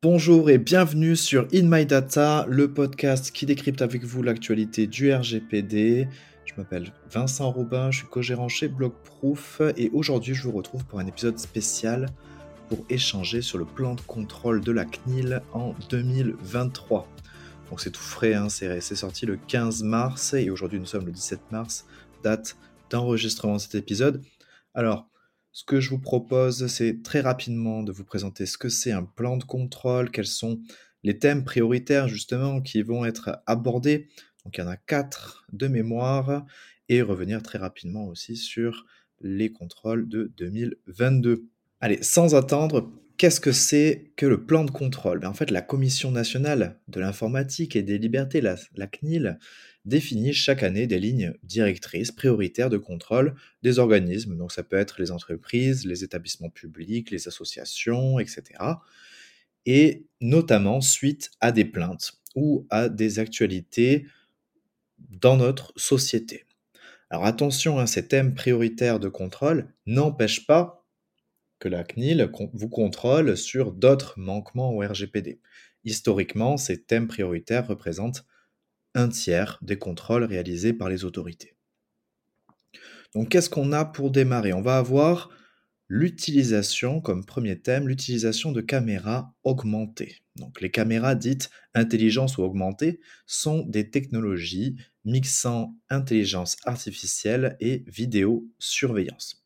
Bonjour et bienvenue sur InMyData, le podcast qui décrypte avec vous l'actualité du RGPD. Je m'appelle Vincent Robin, je suis co-gérant chez Blockproof et aujourd'hui je vous retrouve pour un épisode spécial pour échanger sur le plan de contrôle de la CNIL en 2023. Donc c'est tout frais, c'est sorti le 15 mars et aujourd'hui nous sommes le 17 mars, date d'enregistrement de cet épisode. Alors, ce que je vous propose, c'est très rapidement de vous présenter ce que c'est un plan de contrôle, quels sont les thèmes prioritaires justement qui vont être abordés. Donc il y en a 4 de mémoire et revenir très rapidement aussi sur les contrôles de 2022. Allez, sans attendre, qu'est-ce que c'est que le plan de contrôle ? En fait, la Commission nationale de l'informatique et des libertés, la CNIL, définit chaque année des lignes directrices prioritaires de contrôle des organismes. Donc ça peut être les entreprises, les établissements publics, les associations, etc. Et notamment suite à des plaintes ou à des actualités dans notre société. Alors attention, ces thèmes prioritaires de contrôle n'empêchent pas que la CNIL vous contrôle sur d'autres manquements au RGPD. Historiquement, ces thèmes prioritaires représentent un tiers des contrôles réalisés par les autorités. Donc, qu'est-ce qu'on a pour démarrer ? On va avoir l'utilisation, comme premier thème, l'utilisation de caméras augmentées. Donc, les caméras dites intelligence ou augmentée sont des technologies mixant intelligence artificielle et vidéosurveillance.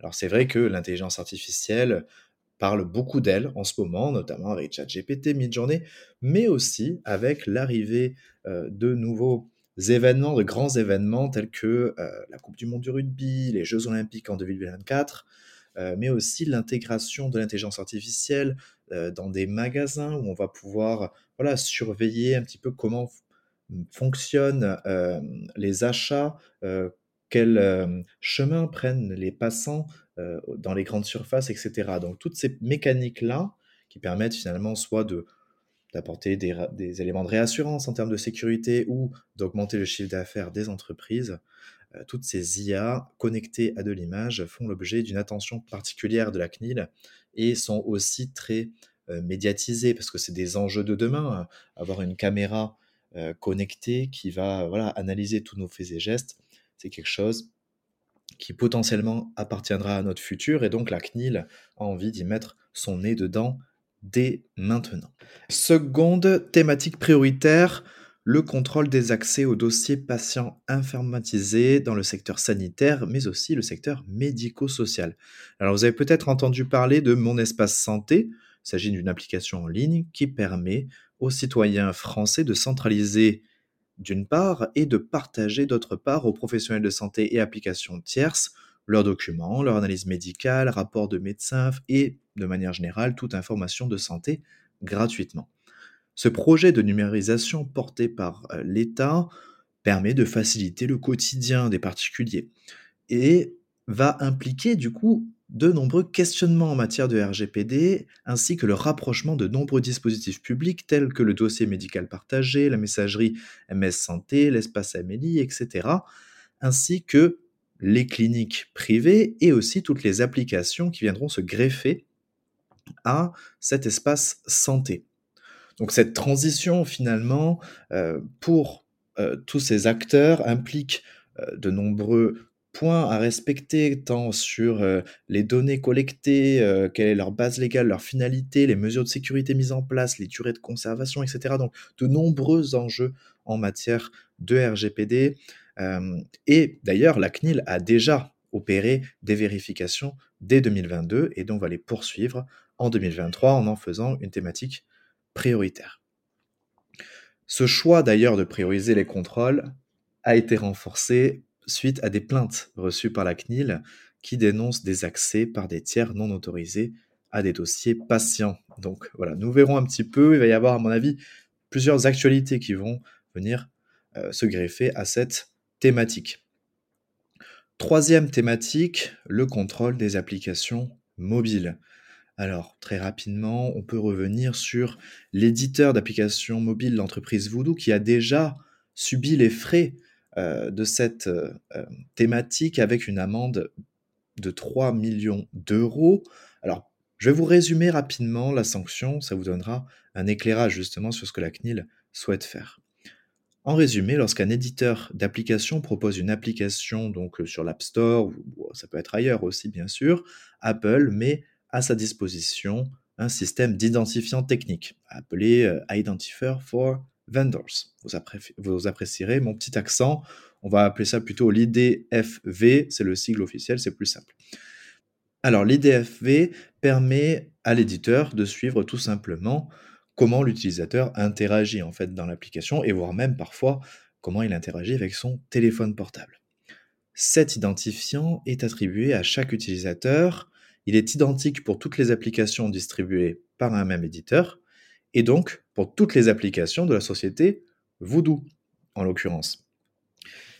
Alors, c'est vrai que l'intelligence artificielle parle beaucoup d'elle en ce moment, notamment avec ChatGPT, Midjourney, mais aussi avec l'arrivée de nouveaux événements, de grands événements tels que la Coupe du Monde du rugby, les Jeux Olympiques en 2024, mais aussi l'intégration de l'intelligence artificielle dans des magasins où on va pouvoir surveiller un petit peu comment fonctionnent les achats, quel chemin prennent les passants dans les grandes surfaces, etc. Donc toutes ces mécaniques-là qui permettent finalement soit d'apporter des éléments de réassurance en termes de sécurité ou d'augmenter le chiffre d'affaires des entreprises, toutes ces IA connectées à de l'image font l'objet d'une attention particulière de la CNIL et sont aussi très médiatisées parce que c'est des enjeux de demain. Avoir une caméra connectée qui va analyser tous nos faits et gestes, c'est quelque chose qui potentiellement appartiendra à notre futur et donc la CNIL a envie d'y mettre son nez dedans dès maintenant. Seconde thématique prioritaire, le contrôle des accès aux dossiers patients informatisés dans le secteur sanitaire mais aussi le secteur médico-social. Alors vous avez peut-être entendu parler de Mon Espace Santé, il s'agit d'une application en ligne qui permet aux citoyens français de centraliser d'une part, et de partager d'autre part aux professionnels de santé et applications tierces leurs documents, leur analyse médicale, rapports de médecins et, de manière générale, toute information de santé gratuitement. Ce projet de numérisation porté par l'État permet de faciliter le quotidien des particuliers et va impliquer du coup de nombreux questionnements en matière de RGPD, ainsi que le rapprochement de nombreux dispositifs publics tels que le dossier médical partagé, la messagerie MS Santé, l'espace AMELI, etc., ainsi que les cliniques privées et aussi toutes les applications qui viendront se greffer à cet espace santé. Donc cette transition finalement pour tous ces acteurs implique de nombreux points à respecter tant sur les données collectées, quelle est leur base légale, leur finalité, les mesures de sécurité mises en place, les durées de conservation, etc. Donc de nombreux enjeux en matière de RGPD. Et d'ailleurs, la CNIL a déjà opéré des vérifications dès 2022 et donc on va les poursuivre en 2023 en faisant une thématique prioritaire. Ce choix d'ailleurs de prioriser les contrôles a été renforcé suite à des plaintes reçues par la CNIL qui dénoncent des accès par des tiers non autorisés à des dossiers patients. Donc voilà, nous verrons un petit peu, il va y avoir à mon avis plusieurs actualités qui vont venir se greffer à cette thématique. Troisième thématique, le contrôle des applications mobiles. Alors très rapidement, on peut revenir sur l'éditeur d'applications mobiles, l'entreprise Voodoo, qui a déjà subi les frais de cette thématique avec une amende de 3 millions d'euros. Alors, Je vais vous résumer rapidement la sanction, ça vous donnera un éclairage justement sur ce que la CNIL souhaite faire. En résumé, lorsqu'un éditeur d'application propose une application donc sur l'App Store, ou ça peut être ailleurs aussi bien sûr, Apple met à sa disposition un système d'identifiant technique, appelé Identifier for Vendors. Vous apprécierez mon petit accent, on va appeler ça plutôt l'IDFV, c'est le sigle officiel, c'est plus simple. Alors l'IDFV permet à l'éditeur de suivre tout simplement comment l'utilisateur interagit en fait dans l'application et voire même parfois comment il interagit avec son téléphone portable. Cet identifiant est attribué à chaque utilisateur, il est identique pour toutes les applications distribuées par un même éditeur et donc pour toutes les applications de la société Voodoo en l'occurrence.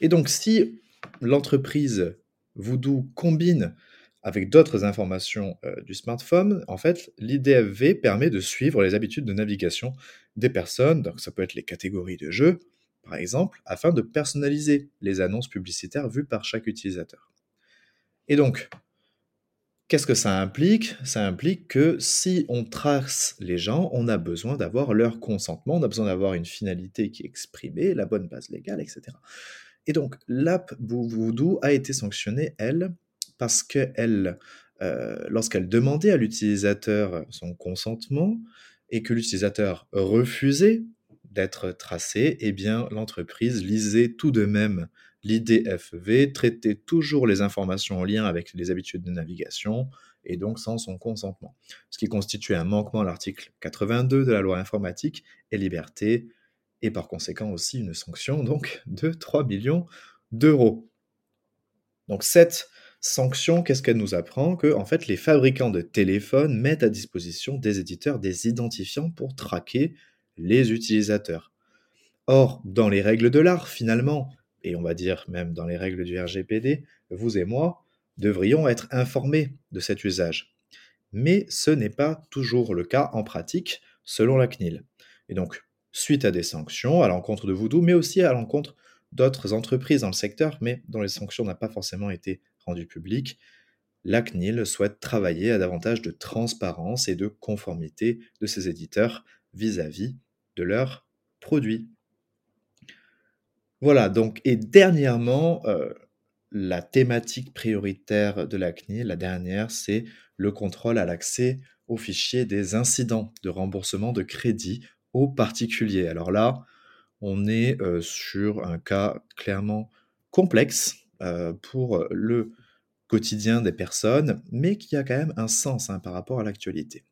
Et donc si l'entreprise Voodoo combine avec d'autres informations du smartphone, en fait, l'IDFV permet de suivre les habitudes de navigation des personnes, donc ça peut être les catégories de jeux, par exemple, afin de personnaliser les annonces publicitaires vues par chaque utilisateur. Et donc, qu'est-ce que ça implique ? Ça implique que si on trace les gens, on a besoin d'avoir leur consentement, on a besoin d'avoir une finalité qui est exprimée, la bonne base légale, etc. Et donc, l'app Voodoo a été sanctionnée, elle, parce que lorsqu'elle demandait à l'utilisateur son consentement et que l'utilisateur refusait d'être tracé, eh bien, l'entreprise lisait tout de même l'IDFV, traitait toujours les informations en lien avec les habitudes de navigation et donc sans son consentement, ce qui constituait un manquement à l'article 82 de la loi informatique et liberté et par conséquent aussi une sanction donc, de 3 millions d'euros. Donc cette sanction, qu'est-ce qu'elle nous apprend ? Que en fait, les fabricants de téléphones mettent à disposition des éditeurs des identifiants pour traquer les utilisateurs. Or, dans les règles de l'art, finalement, et on va dire même dans les règles du RGPD, vous et moi devrions être informés de cet usage. Mais ce n'est pas toujours le cas en pratique, selon la CNIL. Et donc, suite à des sanctions à l'encontre de Voodoo, mais aussi à l'encontre d'autres entreprises dans le secteur, mais dont les sanctions n'ont pas forcément été rendues publiques, la CNIL souhaite travailler à davantage de transparence et de conformité de ses éditeurs vis-à-vis de leurs produits. Voilà, donc, et dernièrement, la thématique prioritaire de la CNIL, la dernière, c'est le contrôle à l'accès aux fichiers des incidents de remboursement de crédit aux particuliers. Alors là, on est sur un cas clairement complexe pour le quotidien des personnes, mais qui a quand même un sens par rapport à l'actualité.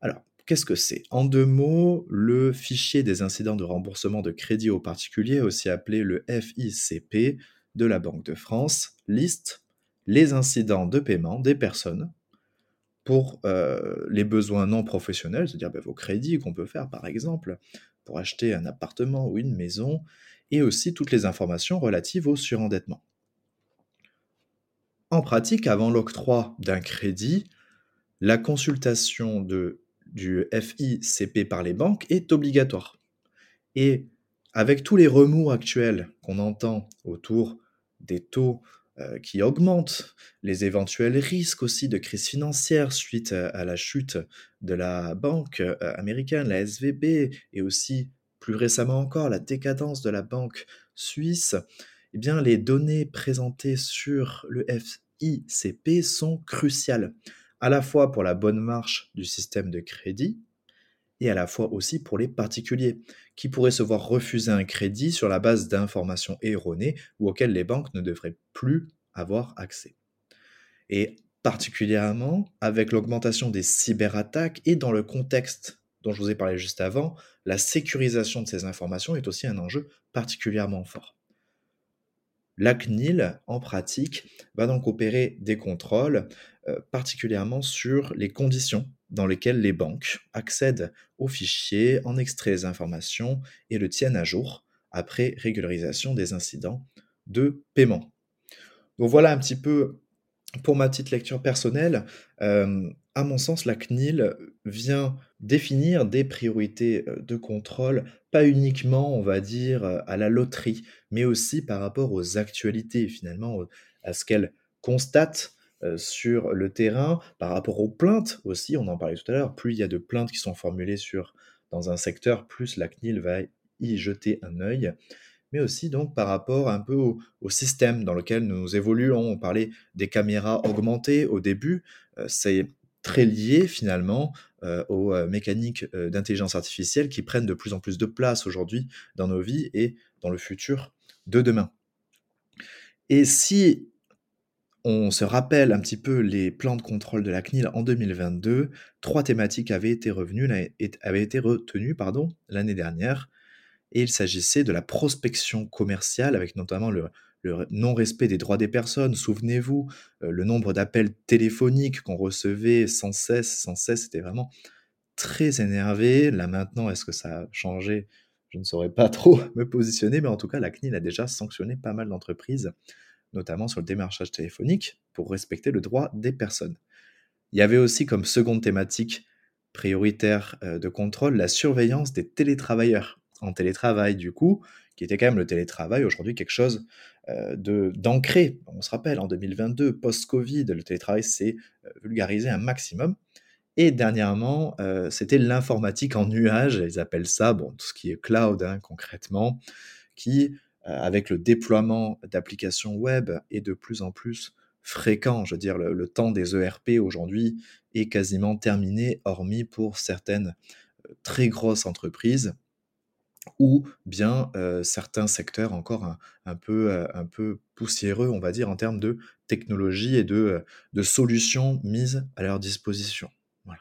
Alors, qu'est-ce que c'est ? En deux mots, le fichier des incidents de remboursement de crédit aux particuliers, aussi appelé le FICP de la Banque de France, liste les incidents de paiement des personnes pour les besoins non professionnels, c'est-à-dire vos crédits qu'on peut faire par exemple, pour acheter un appartement ou une maison, et aussi toutes les informations relatives au surendettement. En pratique, avant l'octroi d'un crédit, la consultation du FICP par les banques est obligatoire. Et avec tous les remous actuels qu'on entend autour des taux qui augmentent, les éventuels risques aussi de crise financière suite à la chute de la banque américaine, la SVB, et aussi plus récemment encore la décadence de la banque suisse, eh bien, les données présentées sur le FICP sont cruciales, à la fois pour la bonne marche du système de crédit et à la fois aussi pour les particuliers, qui pourraient se voir refuser un crédit sur la base d'informations erronées ou auxquelles les banques ne devraient plus avoir accès. Et particulièrement, avec l'augmentation des cyberattaques et dans le contexte dont je vous ai parlé juste avant, la sécurisation de ces informations est aussi un enjeu particulièrement fort. La CNIL, en pratique, va donc opérer des contrôles, particulièrement sur les conditions dans lesquelles les banques accèdent aux fichiers, en extraient les informations et le tiennent à jour après régularisation des incidents de paiement. Donc voilà un petit peu pour ma petite lecture personnelle. À mon sens, la CNIL vient définir des priorités de contrôle, pas uniquement, on va dire, à la loterie, mais aussi par rapport aux actualités, finalement, à ce qu'elle constate sur le terrain, par rapport aux plaintes aussi, on en parlait tout à l'heure, plus il y a de plaintes qui sont formulées dans un secteur, plus la CNIL va y jeter un œil, mais aussi donc par rapport un peu au système dans lequel nous évoluons. On parlait des caméras augmentées au début, c'est très lié finalement aux mécaniques d'intelligence artificielle qui prennent de plus en plus de place aujourd'hui dans nos vies et dans le futur de demain. Et si on se rappelle un petit peu les plans de contrôle de la CNIL en 2022, 3 thématiques avaient été retenues l'année dernière, et il s'agissait de la prospection commerciale, avec notamment le non-respect des droits des personnes. Souvenez-vous, le nombre d'appels téléphoniques qu'on recevait sans cesse, c'était vraiment très énervé. Là maintenant, est-ce que ça a changé ? Je ne saurais pas trop me positionner, mais en tout cas, la CNIL a déjà sanctionné pas mal d'entreprises, notamment sur le démarchage téléphonique, pour respecter le droit des personnes. Il y avait aussi comme seconde thématique prioritaire de contrôle la surveillance des télétravailleurs en télétravail, du coup, qui était quand même le télétravail aujourd'hui quelque chose d'ancré. On se rappelle, en 2022, post-Covid, le télétravail s'est vulgarisé un maximum. Et dernièrement, c'était l'informatique en nuage, ils appellent ça, tout ce qui est cloud concrètement, qui, avec le déploiement d'applications web, est de plus en plus fréquent. Je veux dire, le temps des ERP aujourd'hui est quasiment terminé, hormis pour certaines très grosses entreprises, ou bien certains secteurs encore un peu poussiéreux, on va dire, en termes de technologie et de solutions mises à leur disposition. Voilà.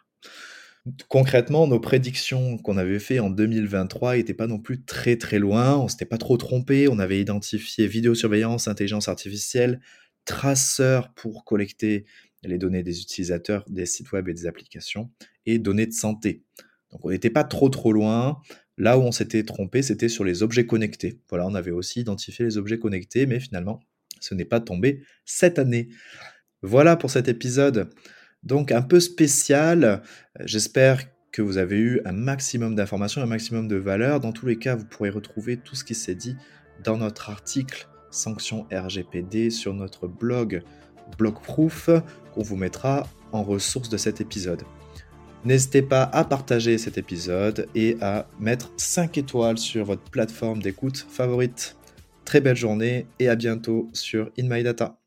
Concrètement, nos prédictions qu'on avait faites en 2023 n'étaient pas non plus très très loin, on ne s'était pas trop trompé, on avait identifié vidéosurveillance, intelligence artificielle, traceurs pour collecter les données des utilisateurs des sites web et des applications, et données de santé. Donc on n'était pas trop loin. Là où on s'était trompé, c'était sur les objets connectés. Voilà, on avait aussi identifié les objets connectés, mais finalement, ce n'est pas tombé cette année. Voilà pour cet épisode, donc un peu spécial. J'espère que vous avez eu un maximum d'informations, un maximum de valeur. Dans tous les cas, vous pourrez retrouver tout ce qui s'est dit dans notre article Sanctions RGPD sur notre blog Blockproof, qu'on vous mettra en ressource de cet épisode. N'hésitez pas à partager cet épisode et à mettre 5 étoiles sur votre plateforme d'écoute favorite. Très belle journée et à bientôt sur InMyData.